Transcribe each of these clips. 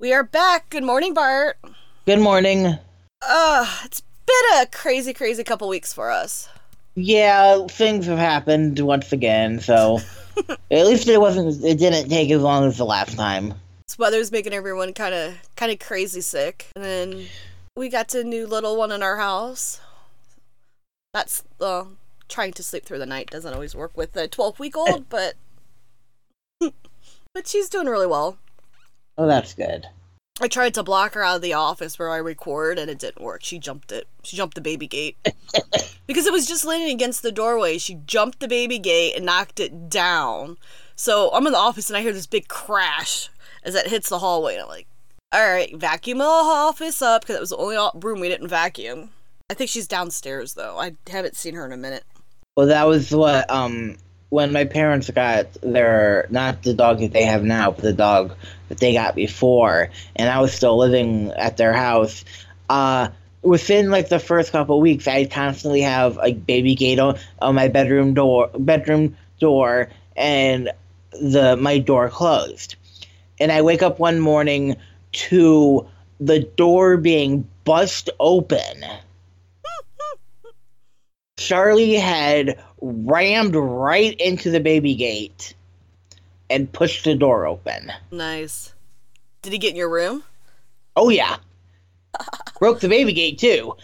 We are back. Good morning, Bart. Good morning. It's been a crazy couple weeks for us. Yeah, things have happened once again, so at least it didn't take as long as the last time. This weather's making everyone kind of crazy sick. And then we got a new little one in our house. That's trying to sleep through the night doesn't always work with a 12-week-old, but she's doing really well. Oh, that's good. I tried to block her out of the office where I record, and it didn't work. She jumped it. She jumped the baby gate. Because it was just leaning against the doorway. She jumped the baby gate and knocked it down. So I'm in the office, and I hear this big crash as it hits the hallway. And I'm like, all right, vacuum the office up, because it was the only room we didn't vacuum. I think she's downstairs, though. I haven't seen her in a minute. Well, that was what, when my parents got their, not the dog that they have now, but the dog that they got before, and I was still living at their house, within like the first couple of weeks, I'd constantly have a baby gate on my bedroom door, and my door closed. And I wake up one morning to the door being bust open. Charlie had rammed right into the baby gate and pushed the door open. Nice. Did he get in your room? Oh, yeah. Broke the baby gate, too.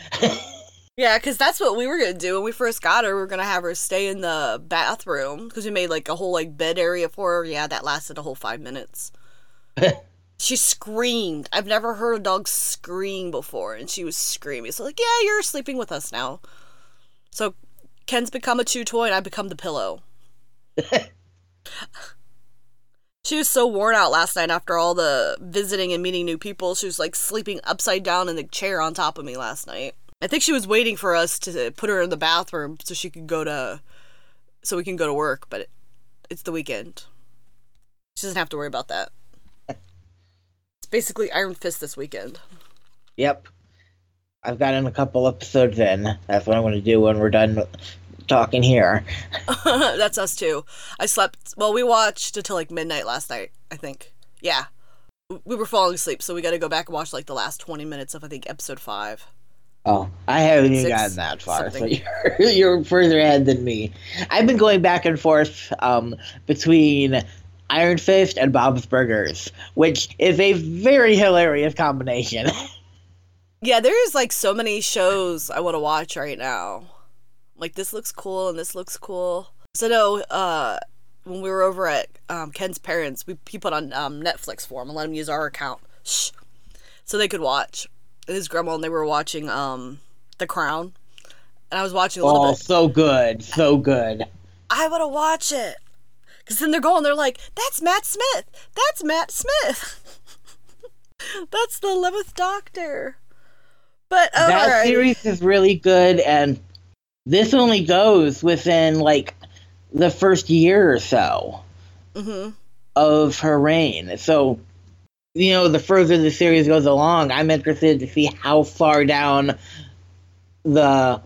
Yeah, because that's what we were going to do. When we first got her, we were going to have her stay in the bathroom because we made, like, a whole, like, bed area for her. Yeah, that lasted a whole 5 minutes. She screamed. I've never heard a dog scream before, and she was screaming. So, like, yeah, you're sleeping with us now. So Ken's become a chew toy, and I've become the pillow. She was so worn out last night after all the visiting and meeting new people. She was, like, sleeping upside down in the chair on top of me last night. I think she was waiting for us to put her in the bathroom so she could so we can go to work, but it's the weekend. She doesn't have to worry about that. It's basically Iron Fist this weekend. Yep. I've gotten a couple episodes in. That's what I'm going to do when we're done talking here. That's us, too. We watched until, like, midnight last night, I think. Yeah. We were falling asleep, so we got to go back and watch, like, the last 20 minutes of, I think, episode 5. Oh, I haven't even gotten that far, so you're further ahead than me. I've been going back and forth between Iron Fist and Bob's Burgers, which is a very hilarious combination. Yeah, there's, like, so many shows I want to watch right now. Like, this looks cool and this looks cool. So, no, when we were over at Ken's parents, he put on Netflix for him and let him use our account. Shh. So they could watch. And his grandma and they were watching The Crown. And I was watching a little bit. Oh, so good. So good. I want to watch it. Because then they're like, that's Matt Smith. That's Matt Smith. That's the 11th Doctor. But that series is really good, and this only goes within, like, the first year or so of her reign. So, you know, the further the series goes along, I'm interested to see how far down the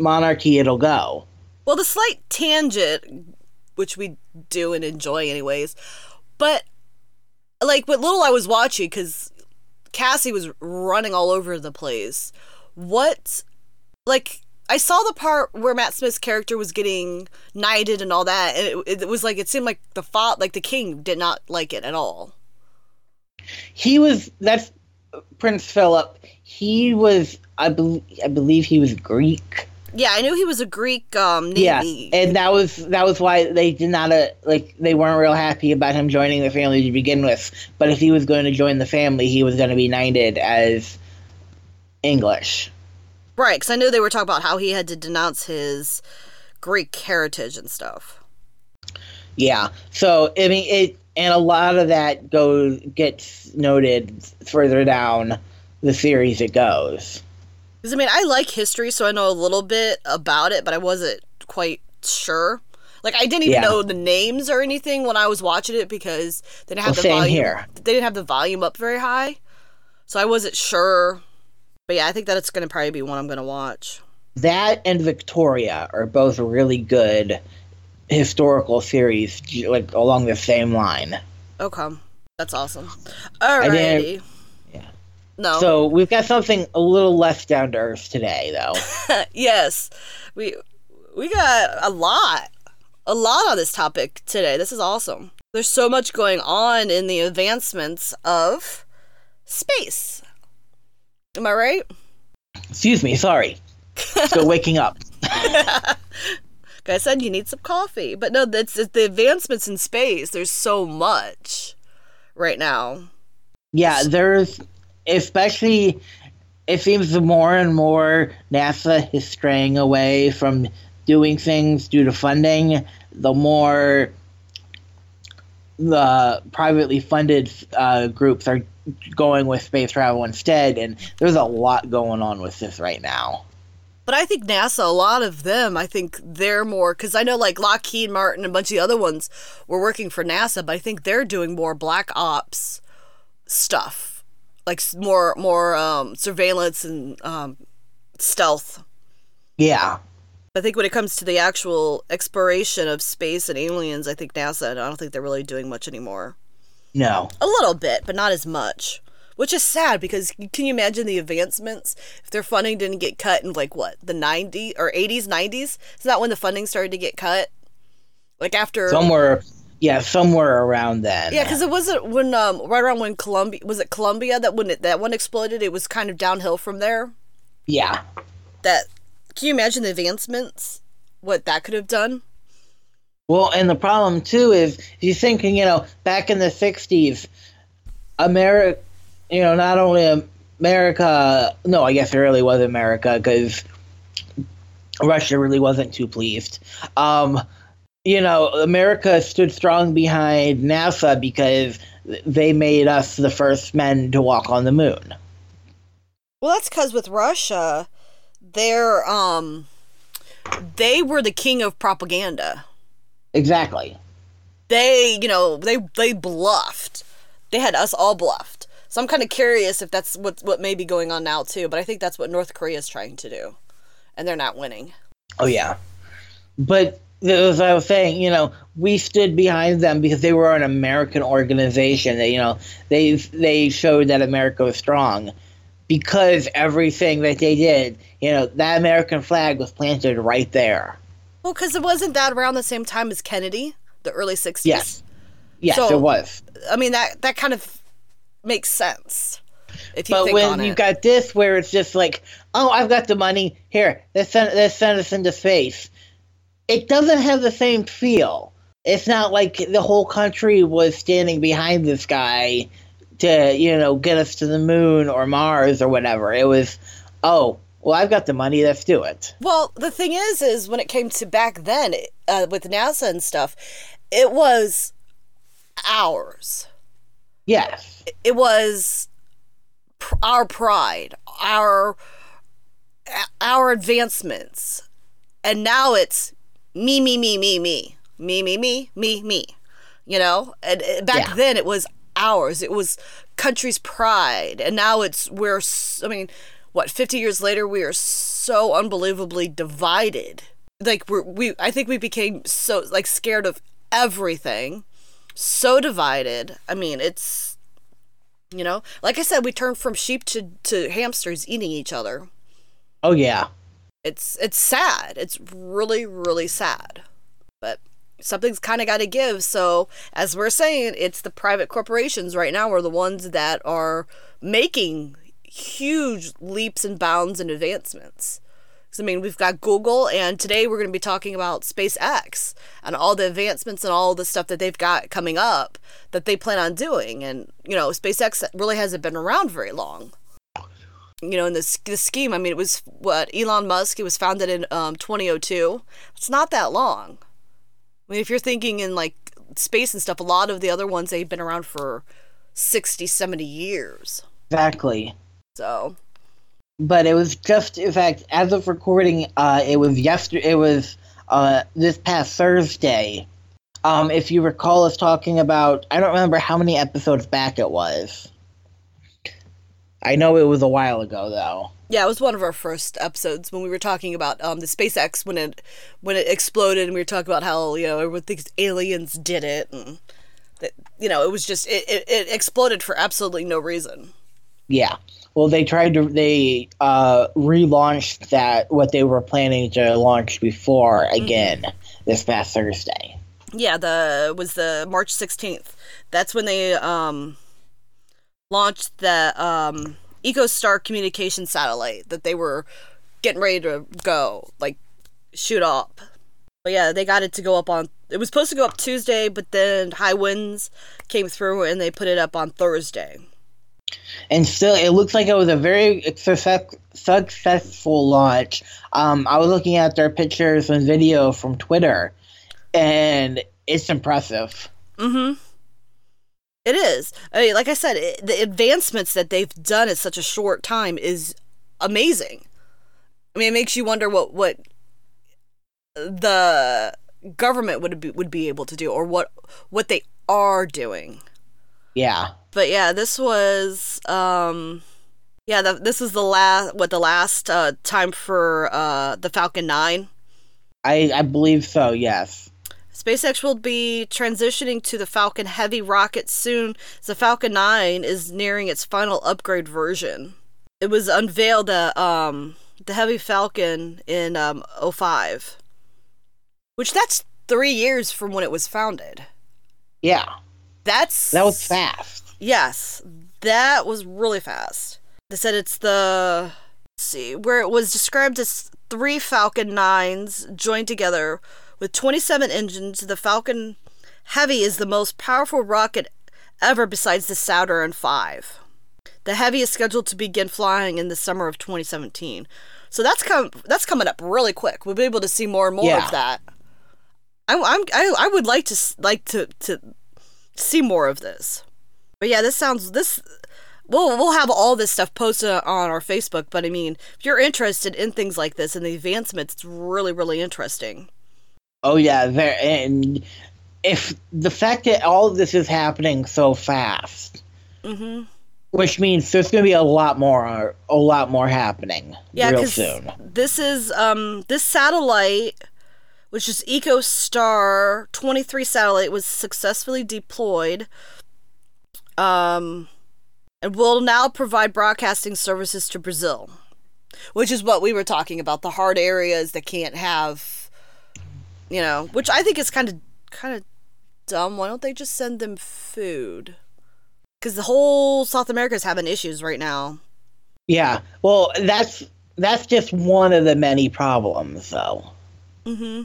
monarchy it'll go. Well, the slight tangent, which we do and enjoy anyways, but, like, what little I was watching, because Cassie was running all over the place. I saw the part where Matt Smith's character was getting knighted and all that, and it was like, it seemed like the king did not like it at all. That's Prince Philip. He was, I believe he was Greek. Yeah, I knew he was a Greek navy. Yeah, and that was why they did not they weren't real happy about him joining the family to begin with. But if he was going to join the family, he was going to be knighted as English. Right, because I knew they were talking about how he had to denounce his Greek heritage and stuff. Yeah, so I mean, and a lot of that gets noted further down the series it goes. Because, I mean, I like history, so I know a little bit about it, but I wasn't quite sure. Like, I didn't even know the names or anything when I was watching it because they didn't have the volume. Here. They didn't have the volume up very high, so I wasn't sure. But yeah, I think that it's going to probably be one I'm going to watch. That and Victoria are both really good historical series, like along the same line. Okay, That's awesome. Alrighty. Yeah. No. So we've got something a little less down to earth today, though. Yes, we got a lot on this topic today. This is awesome. There's so much going on in the advancements of space. Am I right? Excuse me. Sorry. Still waking up. Like I said, you need some coffee. But no, that's the advancements in space. There's so much right now. Yeah, there's, especially, it seems more and more NASA is straying away from doing things due to funding. The more the privately funded groups are going with space travel instead, and there's a lot going on with this right now. But I think NASA, a lot of them, I think they're more, because I know like Lockheed Martin and a bunch of the other ones were working for NASA, but I think they're doing more black ops stuff, like more surveillance and stealth. Yeah. I think when it comes to the actual exploration of space and aliens, I think NASA, I don't think they're really doing much anymore. No. A little bit, but not as much. Which is sad, because can you imagine the advancements if their funding didn't get cut in, like, what, the 90s or 80s, 90s? Is that when the funding started to get cut? Like, after... Somewhere around then. Yeah, because it wasn't when, right around when Columbia... Was it Columbia that one exploded? It was kind of downhill from there? Yeah. That... Can you imagine the advancements? What that could have done? Well, and the problem, too, is you're thinking, back in the 60s, America... not only America, no, I guess it really was America, because Russia really wasn't too pleased. America stood strong behind NASA because they made us the first men to walk on the moon. Well, that's because with Russia, they were the king of propaganda. Exactly. They bluffed. They had us all bluffed. So I'm kind of curious if that's what may be going on now, too. But I think that's what North Korea is trying to do. And they're not winning. Oh, yeah. But as I was saying, we stood behind them because they were an American organization. They showed that America was strong. Because everything that they did, that American flag was planted right there. Well, because it wasn't that around the same time as Kennedy, the early 60s. Yes, so, it was. I mean, that kind of... makes sense if you think on it. But when you got this, where it's just like, oh, I've got the money here, let's send us into space. It doesn't have the same feel. It's not like the whole country was standing behind this guy to get us to the moon or Mars or whatever. It was, oh, well, I've got the money, let's do it. Well, the thing is when it came to back then with NASA and stuff, it was ours. Yes. It was our pride, our advancements. And now it's me, me, me, me, me, me, me, me, me, me, And back then it was ours. It was country's pride. And now it's, 50 years later, we are so unbelievably divided. Like, I think we became so, like, scared of everything. So divided. I mean, it's, like I said, we turned from sheep to hamsters eating each other. Oh, yeah. It's sad. It's really, really sad. But something's kind of got to give. So as we're saying, it's the private corporations right now are the ones that are making huge leaps and bounds and advancements. So, we've got Google, and today we're going to be talking about SpaceX and all the advancements and all the stuff that they've got coming up that they plan on doing. And, SpaceX really hasn't been around very long. In this scheme, it was Elon Musk, it was founded in 2002. It's not that long. If you're thinking in, like, space and stuff, a lot of the other ones, they've been around for 60, 70 years. Exactly. So... But it was just, in fact, as of recording, it was this past Thursday. If you recall us talking about, I don't remember how many episodes back it was. I know it was a while ago, though. Yeah, it was one of our first episodes when we were talking about the SpaceX when it exploded, and we were talking about how, everyone thinks aliens did it, and you know, it was just, it exploded for absolutely no reason. Yeah. Well, they tried to, they relaunched that, what they were planning to launch before again this past Thursday. Yeah, was the March 16th. That's when they launched the EcoStar communication satellite that they were getting ready to go, like, shoot up. But yeah, they got it to go up on, it was supposed to go up Tuesday, but then high winds came through and they put it up on Thursday. And still, it looks like it was a very successful launch. I was looking at their pictures and video from Twitter, and it's impressive. Mm-hmm. It is. I mean, like I said, the advancements that they've done in such a short time is amazing. I mean, it makes you wonder what the government would be able to do, or what they are doing. Yeah. But yeah, this was this was the last time for the Falcon 9. I believe so, yes. SpaceX will be transitioning to the Falcon Heavy rocket soon, as the Falcon 9 is nearing its final upgrade version. It was unveiled the Heavy Falcon in 2005, which that's 3 years from when it was founded. Yeah. That was fast. Yes, that was really fast. They said it's where it was described as 3 Falcon 9s joined together with 27 engines. The Falcon Heavy is the most powerful rocket ever besides the Saturn V. The Heavy is scheduled to begin flying in the summer of 2017. So that's coming up really quick. We'll be able to see more and more of that. I would like to see more of this. But yeah, we'll have all this stuff posted on our Facebook, but I mean, if you're interested in things like this and the advancements, it's really, really interesting. Oh yeah, and if the fact that all of this is happening so fast, which means there's going to be a lot more happening real soon. This is this satellite, which is EcoStar 23 satellite, was successfully deployed and will now provide broadcasting services to Brazil, which is what we were talking about, the hard areas that can't have, you know, which I think is kind of dumb. Why don't they just send them food? Because the whole South America is having issues right now. Yeah, well, that's just one of the many problems, though. Mm-hmm.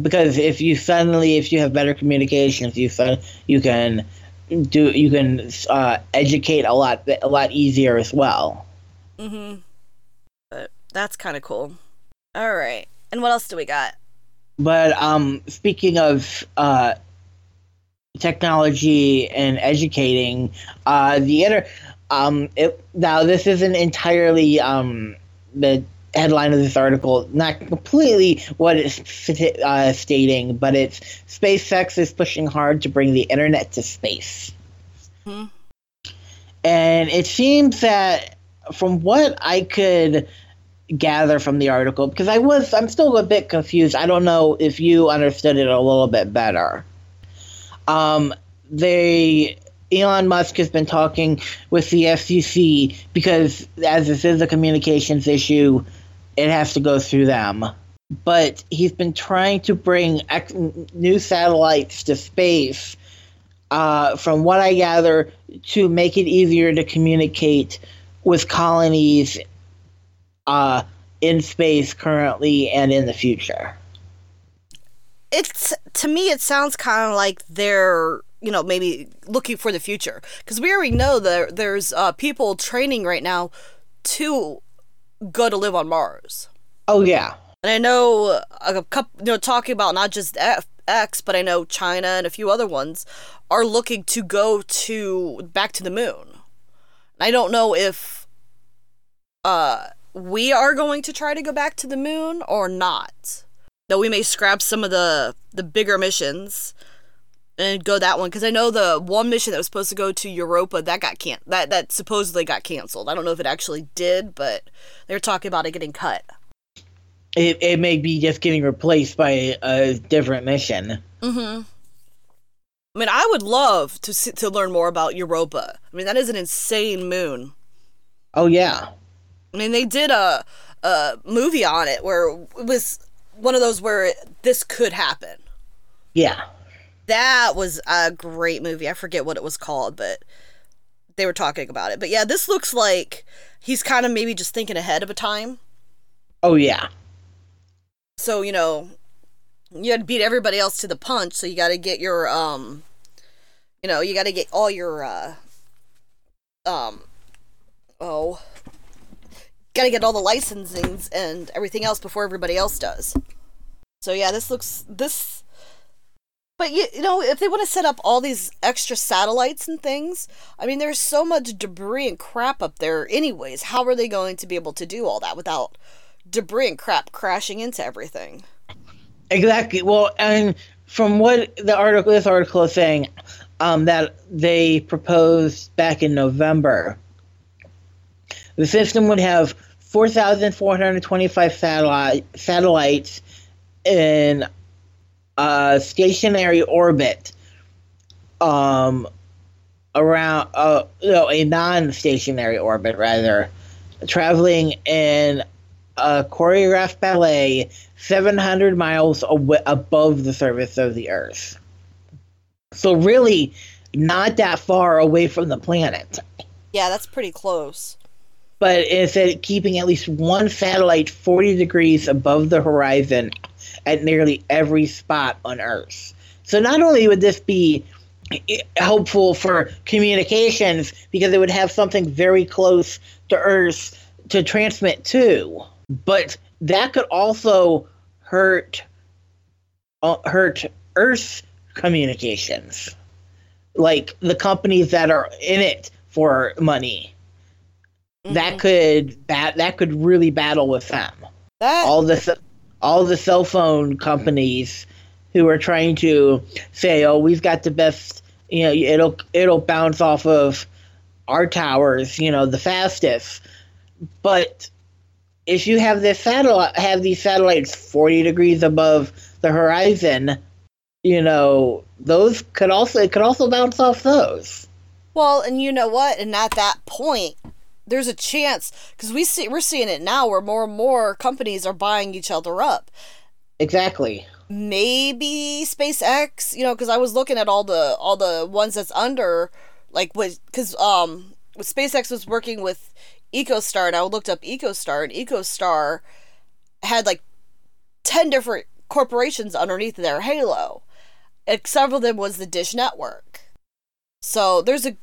Because if you have better communications, you can educate a lot easier as well. Mm-hmm. But that's kind of cool. All right, and what else do we got? But speaking of technology and educating, now this isn't entirely the headline of this article, not completely what it's stating, but it's SpaceX is pushing hard to bring the internet to space. Mm-hmm. And it seems that from what I could gather from the article, because I'm still a bit confused. I don't know if you understood it a little bit better. Elon Musk has been talking with the FCC because, as this is a communications issue, it has to go through them. But he's been trying to bring new satellites to space, from what I gather, to make it easier to communicate with colonies in space currently and in the future. To me, it sounds kind of like they're, you know, maybe looking for the future, because we already know that there's people training right now to go to live on Mars. Oh yeah, and I know a couple, you know, talking about not just X, but I know China and a few other ones are looking to go back to the moon. I don't know if we are going to try to go back to the moon or not. Though we may scrap some of the bigger missions and go that one, because I know the one mission that was supposed to go to Europa, that got that supposedly got canceled. I don't know if it actually did, but they were talking about it getting cut. It may be just getting replaced by a different mission. Mm-hmm. I mean, I would love to learn more about Europa. I mean, that is an insane moon. Oh, yeah. I mean, they did a movie on it where it was one of those where this could happen. Yeah. That was a great movie. I forget what it was called, but they were talking about it. But yeah, this looks like he's kind of maybe just thinking ahead of a time. Oh, yeah. So, you know, you had to beat everybody else to the punch, so you got to get your, you know, you got to get all your, got to get all the licensings and everything else before everybody else does. So, yeah, this looks... But, you know, if they want to set up all these extra satellites and things, I mean, there's so much debris and crap up there anyways. How are they going to be able to do all that without debris and crap crashing into everything? Exactly. Well, and from what this article is saying, that they proposed back in November, the system would have 4,425 satellites in stationary orbit, around a non-stationary orbit rather, traveling in a choreographed ballet 700 miles above the surface of the Earth. So really, not that far away from the planet. Yeah, that's pretty close. But it said keeping at least one satellite 40 degrees above the horizon at nearly every spot on Earth. So not only would this be helpful for communications, because it would have something very close to Earth to transmit to, but that could also hurt Earth communications, like the companies that are in it for money. Mm-hmm. That could really battle with them. All the cell phone companies who are trying to say, "Oh, we've got the best. You know, it'll bounce off of our towers. You know, the fastest." But if you have these satellites 40 degrees above the horizon, you know, those could also bounce off those. Well, and you know what? And at that point, there's a chance, because we're seeing it now where more and more companies are buying each other up. Exactly. Maybe SpaceX, you know, because I was looking at all the ones that's under, like, because SpaceX was working with EcoStar, and I looked up EcoStar, and EcoStar had like 10 different corporations underneath their halo, and several of them was the Dish Network. So there's a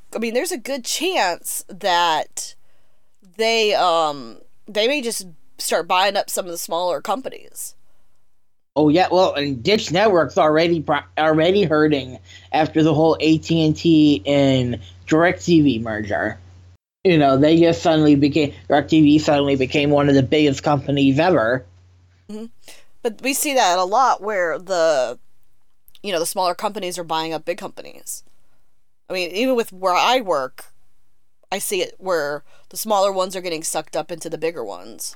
good chance that they may just start buying up some of the smaller companies. Oh yeah, well, and Dish Network's already hurting after the whole AT&T and DirecTV merger. You know, DirecTV suddenly became one of the biggest companies ever. Mm-hmm. But we see that a lot where the smaller companies are buying up big companies. I mean, even with where I work, I see it where the smaller ones are getting sucked up into the bigger ones.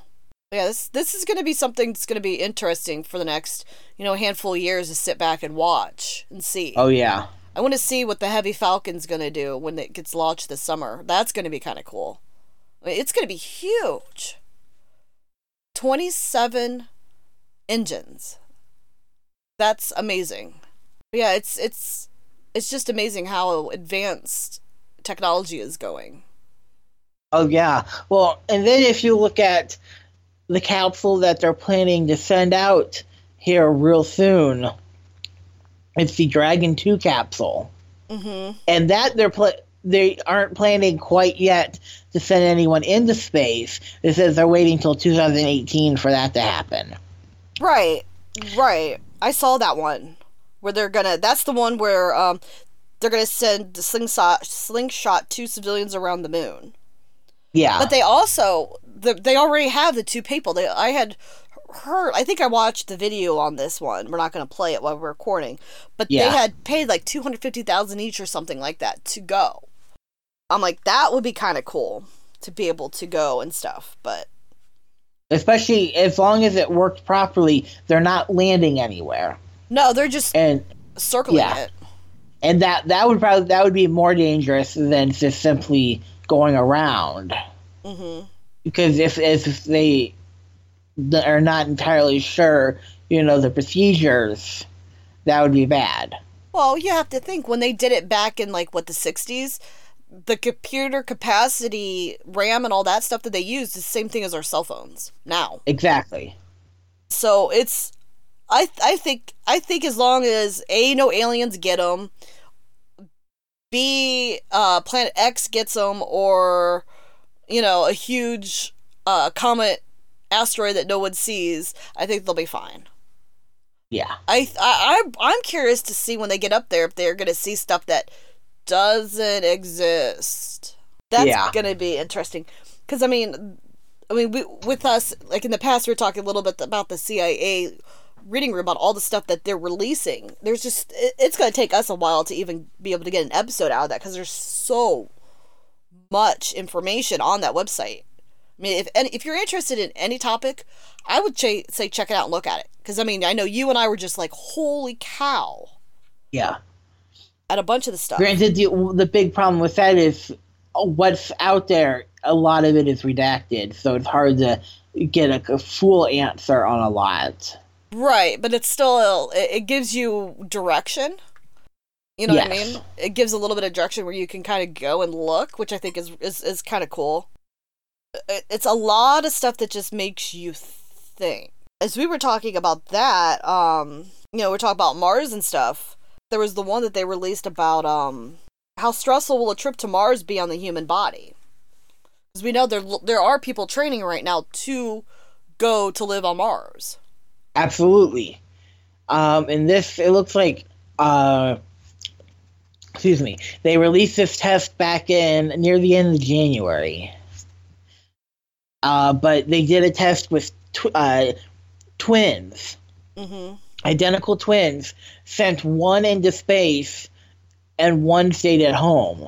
But yeah, this is going to be something that's going to be interesting for the next, you know, handful of years to sit back and watch and see. Oh, yeah. I want to see what the Heavy Falcon's going to do when it gets launched this summer. That's going to be kind of cool. I mean, it's going to be huge. 27 engines. That's amazing. But yeah, it's just amazing how advanced technology is going. Oh, yeah. Well, and then if you look at the capsule that they're planning to send out here real soon, it's the Dragon 2 capsule. Mm-hmm. And that they aren't planning quite yet to send anyone into space. It says they're waiting until 2018 for that to happen. Right. I saw that one. Where that's the one where they're gonna send the slingshot two civilians around the moon. Yeah. But they also, they already have the two people. I think I watched the video on this one. We're not gonna play it while we're recording. But yeah, they had paid like $250,000 each or something like that to go. I'm like, that would be kind of cool to be able to go and stuff, but. Especially as long as it works properly, they're not landing anywhere. No, they're just circling it. And that would be more dangerous than just simply going around. Mm-hmm. Because if they are not entirely sure, the procedures, that would be bad. Well, you have to think, when they did it back in, the 60s, the computer capacity, RAM and all that stuff that they used is the same thing as our cell phones now. Exactly. So it's... I think as long as A, no aliens get them, B, Planet X gets them, or a huge comet, asteroid that no one sees, I think they'll be fine. Yeah. I'm curious to see when they get up there if they're gonna see stuff that doesn't exist. That's gonna be interesting, because I mean, with us, in the past, we were talking a little bit about the CIA. Reading room about all the stuff that they're releasing. There's just, it's going to take us a while to even be able to get an episode out of that, because there's so much information on that website. I mean, if you're interested in any topic, I would say check it out and look at it, because I know you and I were just like, holy cow. Yeah. At a bunch of the stuff. Granted, the big problem with that is what's out there, a lot of it is redacted, so it's hard to get a full answer on a lot. Right, but it's still, it gives you direction, what I mean? It gives a little bit of direction where you can kind of go and look, which I think is kind of cool. It's a lot of stuff that just makes you think. As we were talking about that, we're talking about Mars and stuff, there was the one that they released about how stressful will a trip to Mars be on the human body? Because we know there are people training right now to go to live on Mars. Absolutely. And this, it looks like, they released this test back near the end of January. But they did a test with twins. Mm-hmm. Identical twins, sent one into space and one stayed at home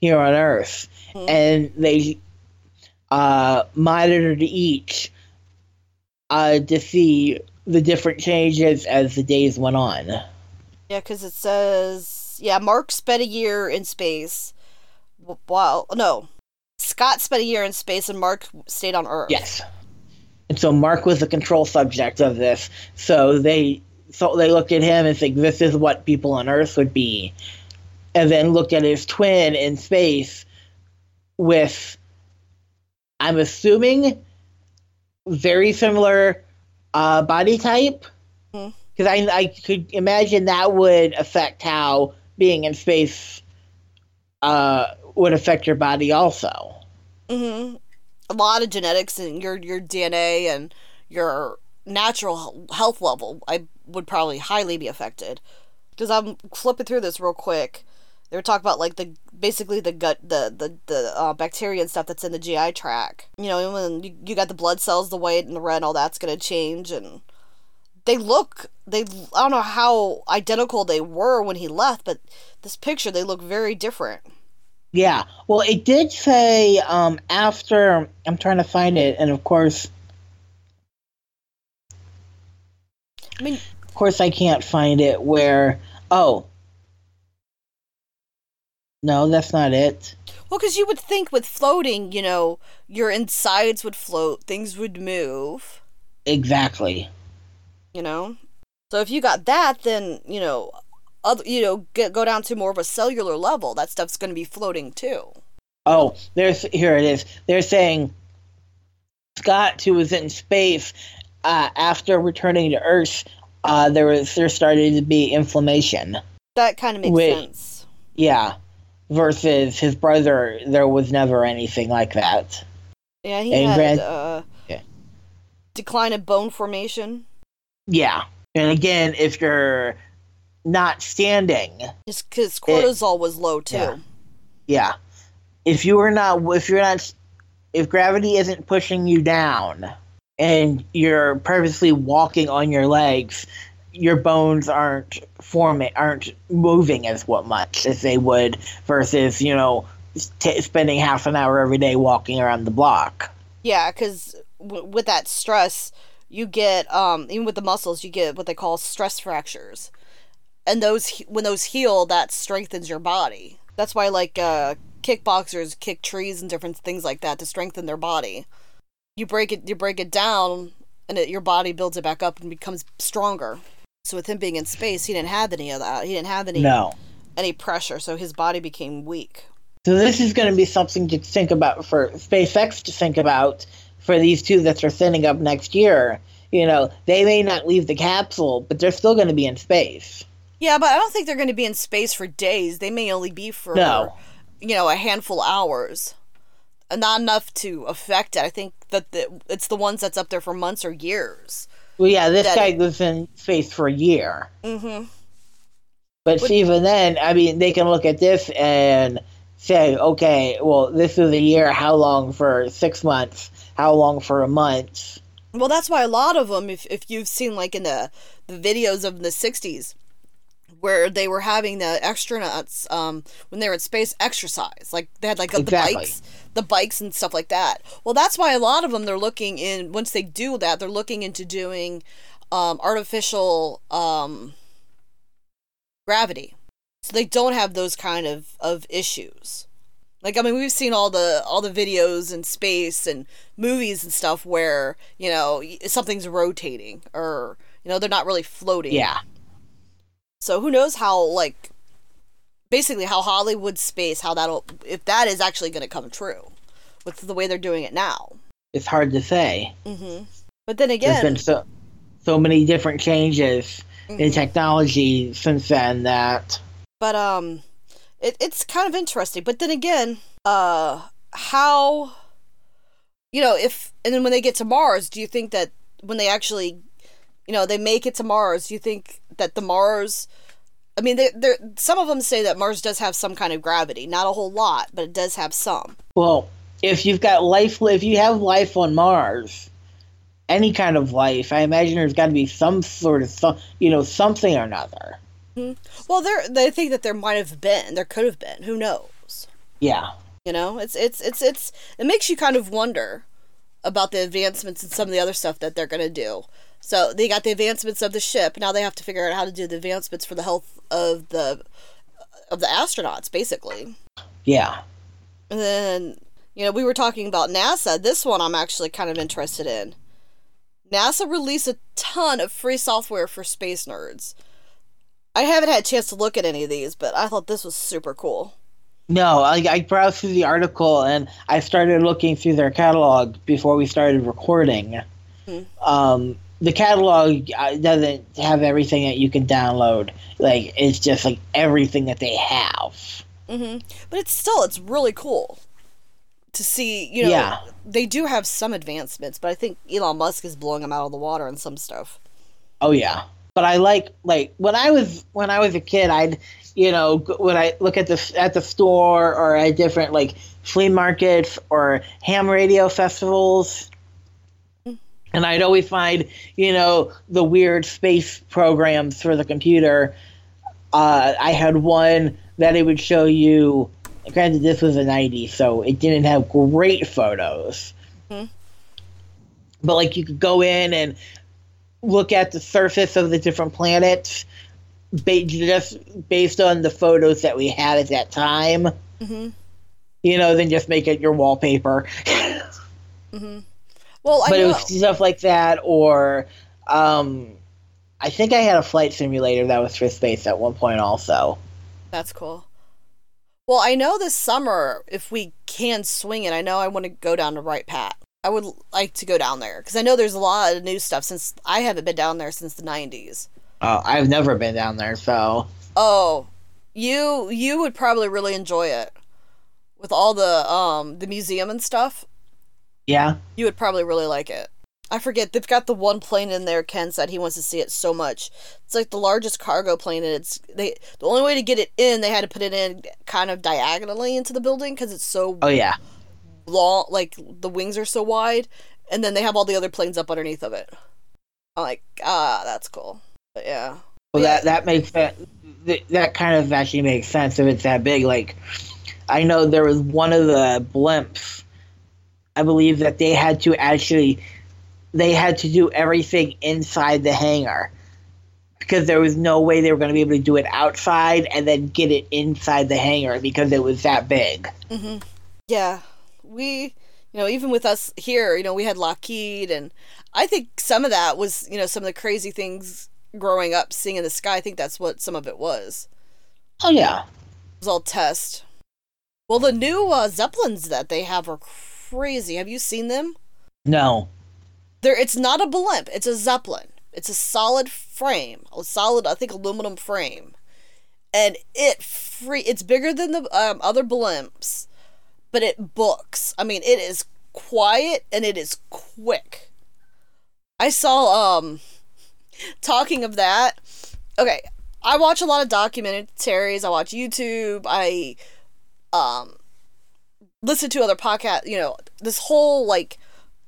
here on Earth. Mm-hmm. And they monitored each to see the different changes as the days went on. Yeah, because it says... Yeah, Mark spent a year in space. Well, no. Scott spent a year in space and Mark stayed on Earth. Yes. And so Mark was the control subject of this. So they looked at him and said, this is what people on Earth would be. And then looked at his twin in space with... I'm assuming... very similar body type, because I could imagine that would affect how being in space would affect your body also. Mm-hmm. A lot of genetics and your DNA and your natural health level I would probably highly be affected, because I'm flipping through this real quick. They were talking about basically the gut, the bacteria and stuff that's in the GI tract. When you got the blood cells, the white and the red, all that's gonna change. And I don't know how identical they were when he left, but this picture, they look very different. Yeah, well, it did say after, I'm trying to find it, and of course, I can't find it. No, that's not it. Well, because you would think with floating, your insides would float, things would move. Exactly. So if you got that, then, go down to more of a cellular level. That stuff's going to be floating, too. Oh, here it is. They're saying Scott, who was in space, after returning to Earth, there started to be inflammation. That kind of makes sense. Yeah. Versus his brother, there was never anything like that. Yeah, he had decline in bone formation. Yeah. And again, if you're not standing... Because cortisol was low, too. Yeah. If gravity isn't pushing you down, and you're purposely walking on your legs, your bones aren't moving as much as they would versus, spending half an hour every day walking around the block. Yeah, because with that stress, you get, even with the muscles, you get what they call stress fractures. and those, when those heal, that strengthens your body. That's why, like, kickboxers kick trees and different things like that to strengthen their body. You break it down, and your body builds it back up and becomes stronger. So with him being in space, he didn't have any of that. He didn't have any pressure, so his body became weak. So this is going to be something to think about for SpaceX to think about for these two that they're sending up next year. You know, they may not leave the capsule, but they're still going to be in space. Yeah, but I don't think they're going to be in space for days. They may only be for, a handful of hours. Not enough to affect it. I think that it's the ones that's up there for months or years. Well, yeah, this guy was in space for a year. Mm-hmm. But even then, I mean, they can look at this and say, okay, well, this is a year. How long for 6 months? How long for a month? Well, that's why a lot of them, if you've seen, like, in the videos of the 60s, where they were having the astronauts, when they were in space, exercise. Like, they had, like, exactly. the bikes and stuff like that. Well, that's why a lot of them, they're looking in, once they do that, they're looking into doing artificial gravity. So they don't have those kind of issues. Like, I mean, we've seen all the videos in space and movies and stuff where, you know, something's rotating or, you know, they're not really floating. Yeah. So who knows how, like, basically how Hollywood space, if that is actually going to come true with the way they're doing it now. It's hard to say. Mm-hmm. But then again, there's been so many different changes in technology since then that. But, It's kind of interesting, but then again, how, you know, and then when they get to Mars, do you think that when they actually, you know, they make it to Mars, do you think that the Mars, I mean, some of them say that Mars does have some kind of gravity, not a whole lot, but it does have some. Well, if you have life on Mars, any kind of life, I imagine there's got to be some sort of, you know, something or another. Mm-hmm. Well, they think that there might have been, there could have been. Who knows? Yeah. You know, it makes you kind of wonder about the advancements and some of the other stuff that they're going to do. So they got the advancements of the ship. Now they have to figure out how to do the advancements for the health of the astronauts, basically. Yeah. And then, you know, we were talking about NASA. This one I'm actually kind of interested in. NASA released a ton of free software for space nerds. I haven't had a chance to look at any of these, but I thought this was super cool. No, I browsed through the article, and I started looking through their catalog before we started recording. Mm-hmm. The catalog doesn't have everything that you can download. Like, it's just, like, everything that they have. Mm-hmm. But it's really cool to see, you know, yeah. They do have some advancements, but I think Elon Musk is blowing them out of the water on some stuff. Oh, yeah. But I like when I was a kid, I'd, you know, when I look at the store or at different, like, flea markets or ham radio festivals, and I'd always find, you know, the weird space programs for the computer. I had one that it would show you. Granted, this was the 90s, so it didn't have great photos, mm-hmm. But, like, you could go in and look at the surface of the different planets just based on the photos that we had at that time. Mm-hmm. You know, then just make it your wallpaper. Mm-hmm. Well, but it was stuff like that, or I think I had a flight simulator that was for space at one point also. That's cool. Well, I know this summer, if we can swing it, I know I want to go down to Wright-Patt. I would like to go down there, because I know there's a lot of new stuff since I haven't been down there since the 90s. Oh, I've never been down there, so... Oh, you would probably really enjoy it. With all the museum and stuff. Yeah. You would probably really like it. I forget, they've got the one plane in there, Ken said he wants to see it so much. It's like the largest cargo plane, and the only way to get it in, they had to put it in kind of diagonally into the building, because it's so... Oh, yeah. Long, like, the wings are so wide, and then they have all the other planes up underneath of it. I'm like, that's cool. But yeah. Well, yeah. That makes that kind of actually makes sense if it's that big. Like, I know there was one of the blimps, I believe, that they had to do everything inside the hangar. because there was no way they were going to be able to do it outside and then get it inside the hangar because it was that big. Mm-hmm. Yeah. We, you know, even with us here, you know, we had Lockheed, and I think some of that was, you know, some of the crazy things growing up, seeing in the sky. I think that's what some of it was. Oh, yeah. It was all test. Well, the new Zeppelins that they have are crazy. Have you seen them? No. It's not a blimp. It's a Zeppelin. It's a solid frame, I think, aluminum frame, and it's bigger than the other blimps, but it books. I mean, it is quiet and it is quick. I saw talking of that. Okay, I watch a lot of documentaries. I watch YouTube. I listen to other podcasts. You know, this whole like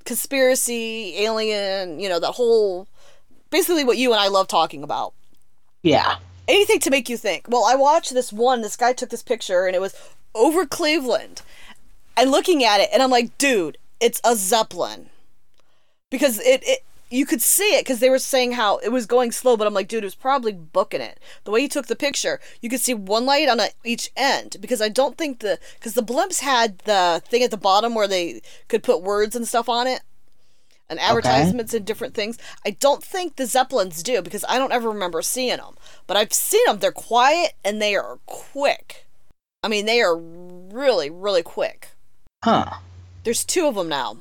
conspiracy, alien. You know, that whole. Basically what you and I love talking about. Yeah. Anything to make you think. Well, I watched this one. This guy took this picture, and it was over Cleveland. And looking at it, and I'm like, dude, it's a Zeppelin. Because you could see it, because they were saying how it was going slow, but I'm like, dude, it was probably booking it. The way he took the picture, you could see one light on each end, because I don't think because the blimps had the thing at the bottom where they could put words and stuff on it. And advertisements and different things. I don't think the Zeppelins do, because I don't ever remember seeing them. But I've seen them. They're quiet and they are quick. I mean, they are really, really quick. Huh. There's two of them now.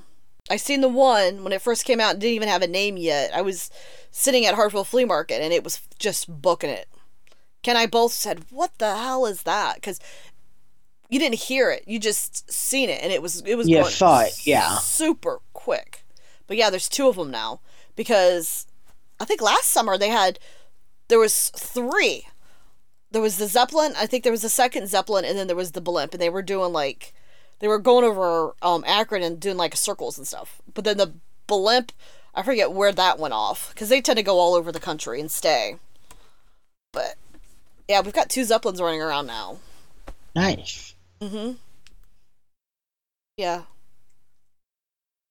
I seen the one when it first came out. It didn't even have a name yet. I was sitting at Hartwell Flea Market and it was just booking it. Ken and I both said, what the hell is that? Because you didn't hear it. You just seen it. And it was yeah, going super quick. But yeah, there's two of them now, because I think last summer there was three. There was the Zeppelin, I think there was a second Zeppelin, and then there was the blimp, and they were doing they were going over Akron and doing circles and stuff. But then the blimp, I forget where that went off, because they tend to go all over the country and stay. But yeah, we've got two Zeppelins running around now. Nice. Mm-hmm. Yeah.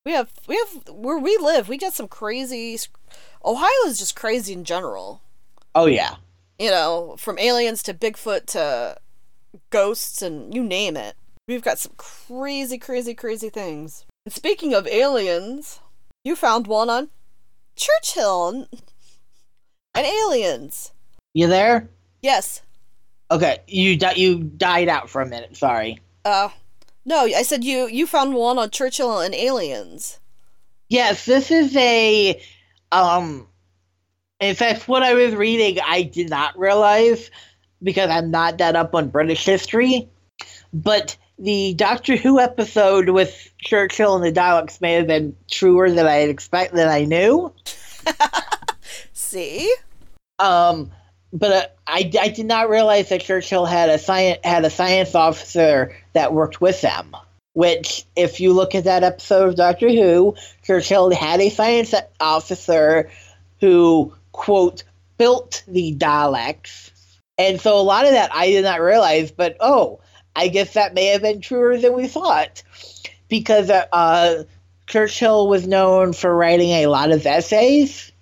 We have where we live, we got some crazy. Ohio's just crazy in general. Oh yeah. You know, from aliens to Bigfoot to ghosts and you name it. We've got some crazy, crazy, crazy things. And speaking of aliens, you found one on Churchill and aliens. You there? Yes. Okay, you died out for a minute, sorry. No, I said you found one on Churchill and aliens. Yes, this is a, in fact, what I was reading, I did not realize, because I'm not that up on British history, but the Doctor Who episode with Churchill and the Daleks may have been truer than I had expected, than I knew. See? But I did not realize that Churchill had a science officer that worked with them, which, if you look at that episode of Doctor Who, Churchill had a science officer who, quote, built the Daleks. And so a lot of that I did not realize, but, I guess that may have been truer than we thought, because Churchill was known for writing a lot of essays,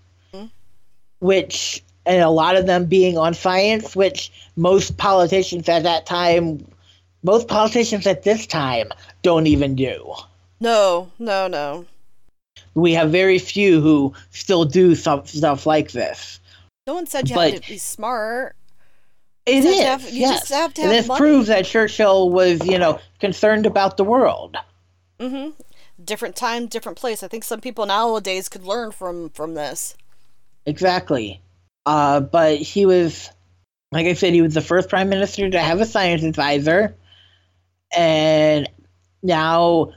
which... and a lot of them being on science, which most politicians at this time don't even do. No. We have very few who still do some stuff like this. No one said you had to be smart. Just have to have money. This proves that Churchill was, concerned about the world. Mm-hmm. Different time, different place. I think some people nowadays could learn from this. Exactly. But he was, like I said, he was the first prime minister to have a science advisor. And now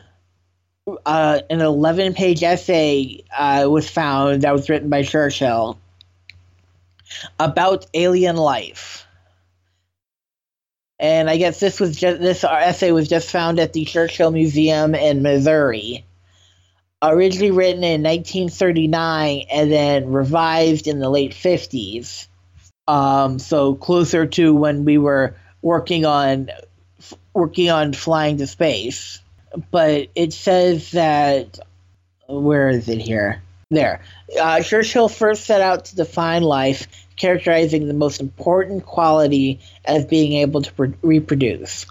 an 11-page essay was found that was written by Churchill about alien life. And I guess this essay was just found at the Churchill Museum in Missouri. Originally written in 1939 and then revised in the late 50s. So closer to when we were working on flying to space. But it says that, where is it here? there. Churchill first set out to define life, characterizing the most important quality as being able to reproduce.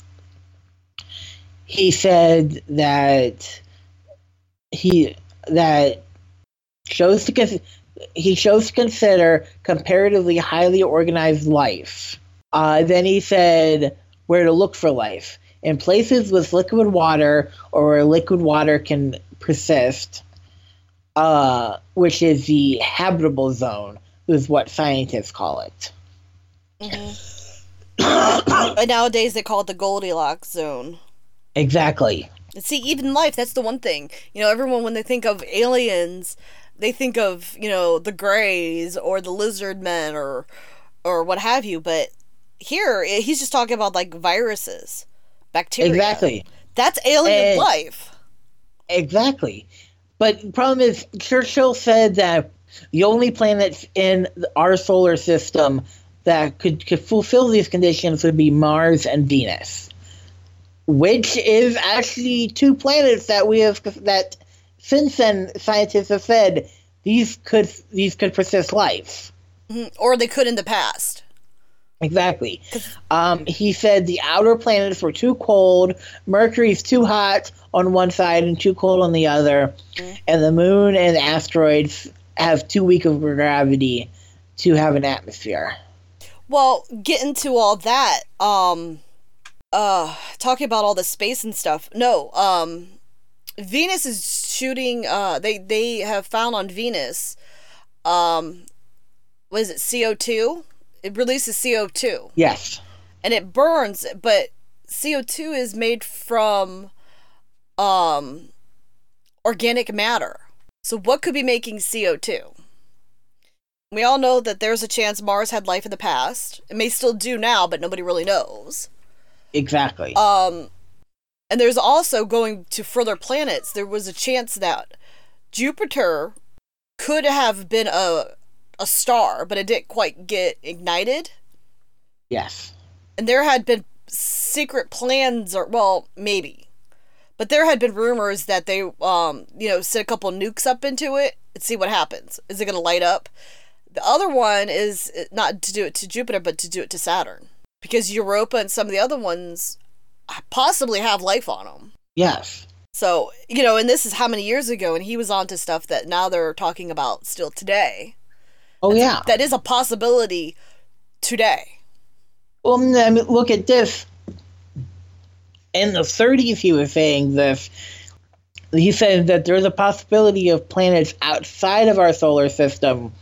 He said that he chose to consider comparatively highly organized life. Then he said where to look for life. In places with liquid water or where liquid water can persist, which is the habitable zone, is what scientists call it. Mm-hmm. And nowadays they call it the Goldilocks zone. Exactly. And see, even life, that's the one thing. You know, everyone, when they think of aliens, they think of, you know, the Greys or the lizard men or what have you, but here, he's just talking about, like, viruses. Bacteria. Exactly. That's alien life. Exactly. But the problem is, Churchill said that the only planets in our solar system that could fulfill these conditions would be Mars and Venus, which is actually two planets that we have that since then scientists have said these could persist life, mm-hmm. or they could in the past. Exactly. He said the outer planets were too cold, Mercury's too hot on one side and too cold on the other, mm-hmm. and the moon and asteroids have too weak of gravity to have an atmosphere. Well, getting to all that, talking about all the space and stuff, Venus is shooting, they have found on Venus, what is it, CO2? It releases CO2. Yes. And it burns, but CO2 is made from organic matter. So what could be making CO2? We all know that there's a chance Mars had life in the past. It may still do now, but nobody really knows. Exactly. And there's also, going to further planets, there was a chance that Jupiter could have been a star, but it didn't quite get ignited. Yes. And there had been secret plans, or, well, maybe. But there had been rumors that they, set a couple nukes up into it and see what happens. Is it going to light up? The other one is not to do it to Jupiter, but to do it to Saturn. Because Europa and some of the other ones possibly have life on them. Yes. So, and this is how many years ago, and he was onto stuff that now they're talking about still today. Oh, that's yeah. That is a possibility today. Well, I mean, look at this. In the 30s, he was saying this. He said that there's a possibility of planets outside of our solar system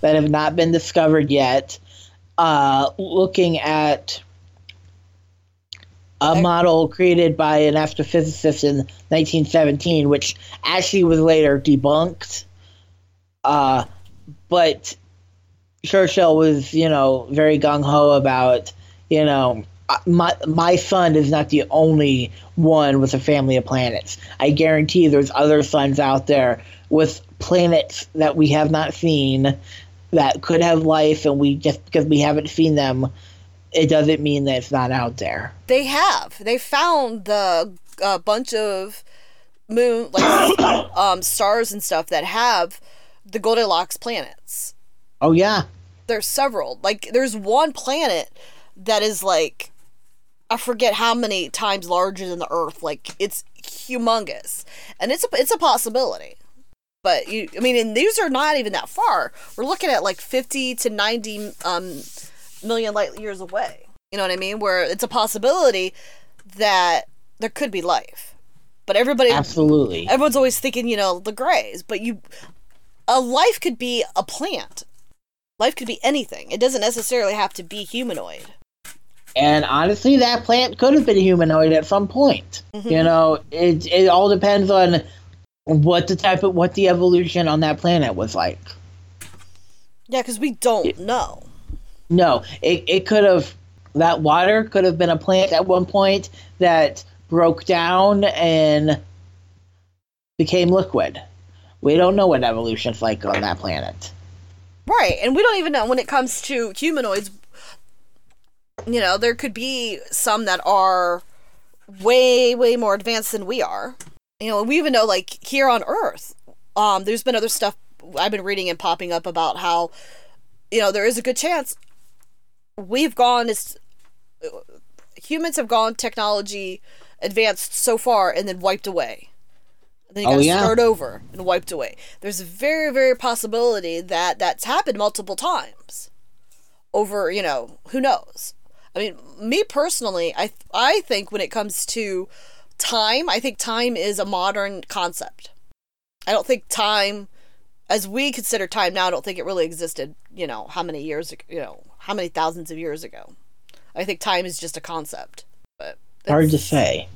that have not been discovered yet, looking at a model created by an astrophysicist in 1917, which actually was later debunked. But Churchill was, very gung-ho about, my sun is not the only one with a family of planets. I guarantee there's other suns out there with planets that we have not seen that could have life, and we just because we haven't seen them, it doesn't mean that it's not out there. They have. They found the bunch of moon, stars and stuff that have the Goldilocks planets. Oh, yeah. There's several. There's one planet that is, I forget how many times larger than the Earth. It's humongous. And it's a possibility. But, and these are not even that far. We're looking at, 50 to 90 million light years away. You know what I mean? Where it's a possibility that there could be life. But everyone's always thinking, the Greys. But a life could be a plant. Life could be anything. It doesn't necessarily have to be humanoid. And honestly, that plant could have been humanoid at some point. Mm-hmm. It all depends on what the evolution on that planet was like. Yeah, because we don't know. No, it could have, that water could have been a plant at one point that broke down and became liquid. We don't know what evolution's like on that planet. Right, and we don't even know when it comes to humanoids. There could be some that are way, way more advanced than we are. We even know, here on Earth, there's been other stuff I've been reading and popping up about how, you know, there is a good chance we've gone as humans have gone technology advanced so far and then wiped away. And then you gotta start over and wiped away. There's a very, very possibility that that's happened multiple times over, you know, who knows? I mean, me personally, I think when it comes to time, I think time is a modern concept. I don't think time, as we consider time now, I don't think it really existed, you know, how many years, you know, how many thousands of years ago. I think time is just a concept. But hard to say.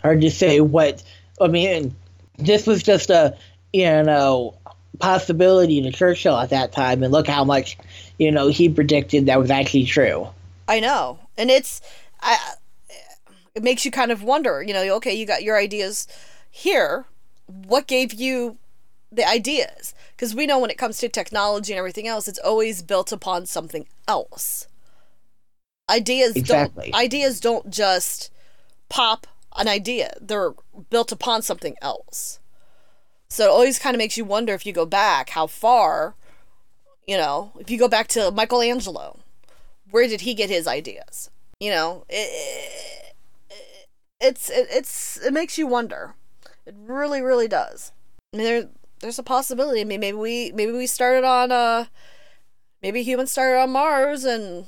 Hard to say what, I mean, this was just a, you know, possibility to Churchill at that time, and look how much, you know, he predicted that was actually true. I know. And it makes you kind of wonder, you know, okay, you got your ideas here. What gave you the ideas? Because we know when it comes to technology and everything else, it's always built upon something else. Ideas don't just pop an idea. They're built upon something else. So it always kind of makes you wonder if you go back, how far, you know, if you go back to Michelangelo, where did he get his ideas? You know, it makes you wonder. It really, really does. I mean, there's a possibility. I mean, maybe we started on maybe humans started on Mars and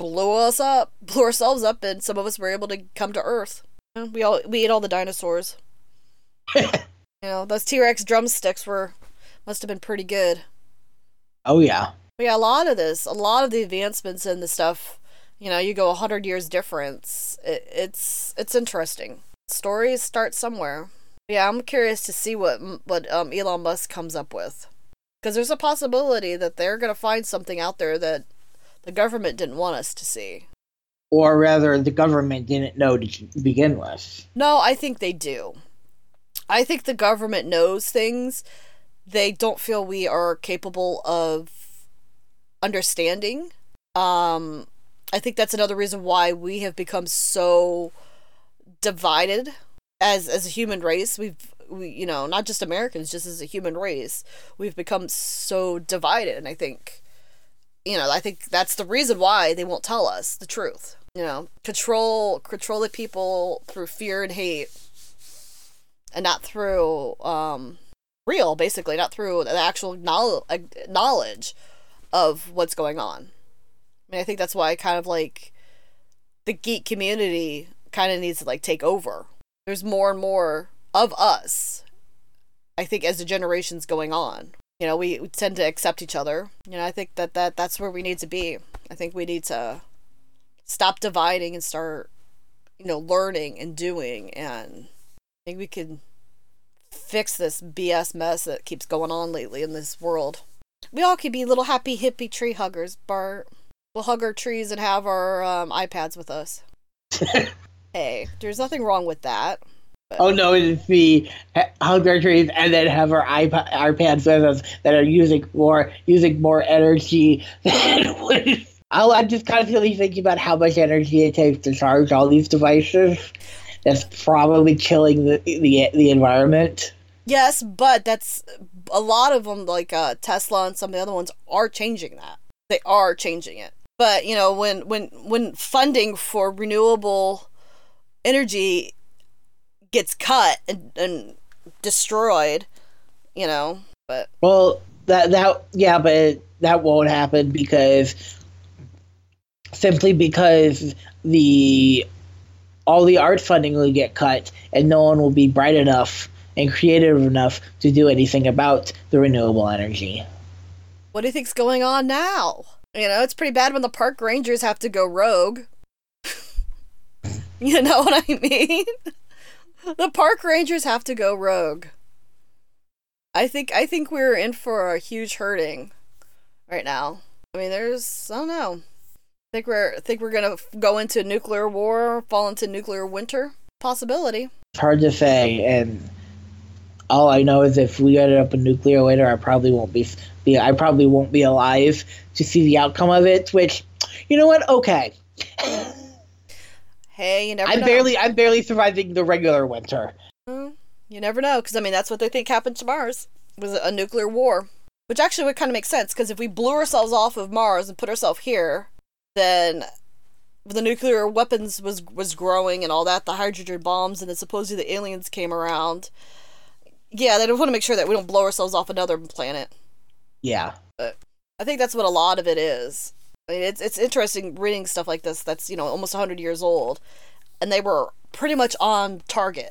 blew ourselves up, and some of us were able to come to Earth. We ate all the dinosaurs. You know, those T-Rex drumsticks must have been pretty good. Oh yeah. Yeah, a lot of the advancements in the stuff, you know, you go 100 years difference. It's interesting. Stories start somewhere. Yeah, I'm curious to see what Elon Musk comes up with, because there's a possibility that they're gonna find something out there that the government didn't want us to see, or rather, the government didn't know to begin with. No, I think they do. I think the government knows things they don't feel we are capable of understanding. I think that's another reason why we have become so divided as a human race. We you know, not just Americans, just as a human race, we've become so divided, and I think, you know, I think that's the reason why they won't tell us the truth. You know, control the people through fear and hate, and not through real, basically, not through the actual knowledge of what's going on. I mean, I think that's why kind of like the geek community kind of needs to like take over. There's more and more of us, I think, as the generation's going on. You know, we tend to accept each other. You know, I think that's where we need to be. I think we need to stop dividing and start, you know, learning and doing, and I think we can fix this BS mess that keeps going on lately in this world. We all could be little happy hippie tree huggers, Bart. We'll hug our trees and have our iPads with us. Hey, there's nothing wrong with that. But... Oh no, it's the hug our trees and then have our iPads with us that are using more energy than would. I'm just constantly thinking about how much energy it takes to charge all these devices. That's probably killing the environment. Yes, but that's a lot of them, like Tesla and some of the other ones, are changing that. They are changing it. But, you know, when funding for renewable energy gets cut and destroyed, you know, but... Well, but that won't happen because all the art funding will get cut, and no one will be bright enough and creative enough to do anything about the renewable energy. What do you think's going on now? You know, it's pretty bad when the park rangers have to go rogue. You know what I mean? The park rangers have to go rogue. I think we're in for a huge hurting right now. I mean, I don't know. I think we're gonna go into nuclear war, fall into nuclear winter. Possibility. It's hard to say, and all I know is if we ended up in nuclear winter, I probably won't be alive to see the outcome of it. Which, you know what? Okay. Hey, you never know. I'm barely surviving the regular winter. You never know, because I mean that's what they think happened to Mars. was a nuclear war, which actually would kind of make sense, because if we blew ourselves off of Mars and put ourselves here, then the nuclear weapons was growing and all that, the hydrogen bombs, and then supposedly the aliens came around. Yeah, they don't want to make sure that we don't blow ourselves off another planet. Yeah. But I think that's what a lot of it is. I mean, it's interesting reading stuff like this that's, you know, almost 100 years old, and they were pretty much on target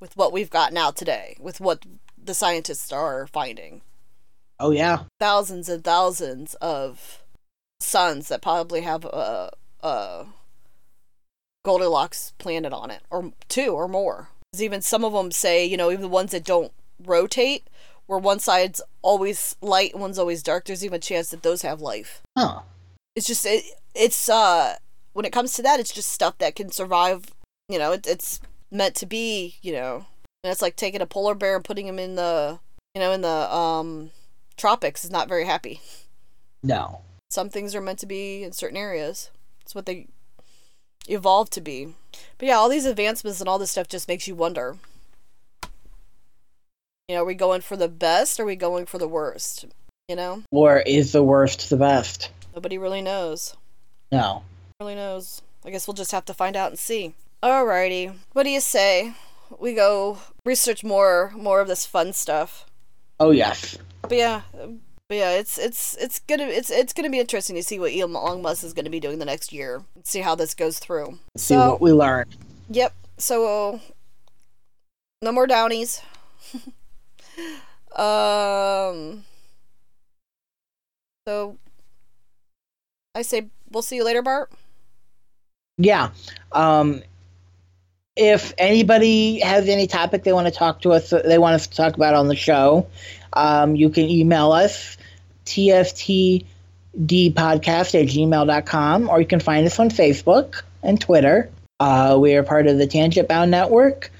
with what we've got now today, with what the scientists are finding. Oh, yeah. Thousands and thousands of suns that probably have a Goldilocks planet on it, or two or more. Even some of them say, you know, even the ones that don't rotate, where one side's always light and one's always dark, there's even a chance that those have life. Huh. It's just, it's when it comes to that, it's just stuff that can survive, you know, it's meant to be, you know. And it's like taking a polar bear and putting him in the, you know, in the tropics is not very happy. No. Some things are meant to be in certain areas. It's what they evolved to be. But yeah, all these advancements and all this stuff just makes you wonder. You know, are we going for the best or are we going for the worst? You know? Or is the worst the best? Nobody really knows. No. Really knows. I guess we'll just have to find out and see. Alrighty. What do you say? We go research more of this fun stuff. Oh yes. But yeah, it's gonna be interesting to see what Elon Musk is gonna be doing the next year. See how this goes through. See what we learn. Yep. So no more downies. So I say we'll see you later, Bart. Yeah. If anybody has any topic they want to talk to us, they want us to talk about on the show, you can email us, tftdpodcast@gmail.com, or you can find us on Facebook and Twitter. We are part of the Tangent Bound Network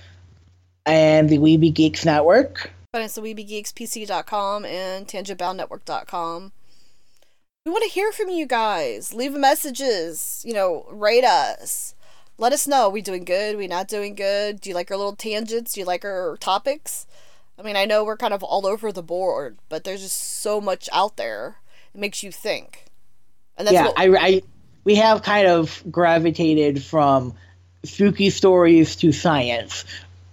and the Weeby Geeks Network. Find us at WeebyGeeksPC.com and TangentBoundNetwork.com. We want to hear from you guys. Leave messages. You know, rate us. Let us know. Are we doing good? Are we not doing good? Do you like our little tangents? Do you like our topics? I mean, I know we're kind of all over the board, but there's just so much out there. It makes you think. And that's we have kind of gravitated from spooky stories to science,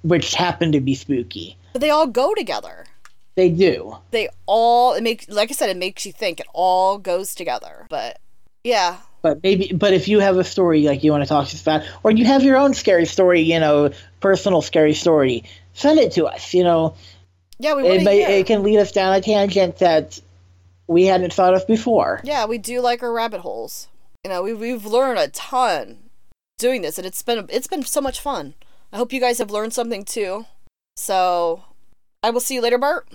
which happen to be spooky. But they all go together. They do. Like I said, it makes you think. It all goes together. But yeah. But if you have a story like you want to talk to us about, or you have your own scary story, you know, personal scary story, send it to us. You know. Yeah, we want to hear. It can lead us down a tangent that we hadn't thought of before. Yeah, we do like our rabbit holes. You know, we've learned a ton doing this, and it's been so much fun. I hope you guys have learned something too. So, I will see you later, Bart.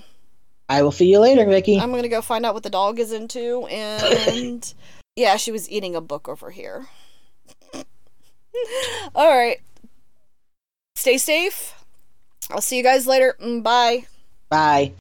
I will see you later, Vicky. I'm going to go find out what the dog is into. And yeah, she was eating a book over here. All right. Stay safe. I'll see you guys later. Bye. Bye.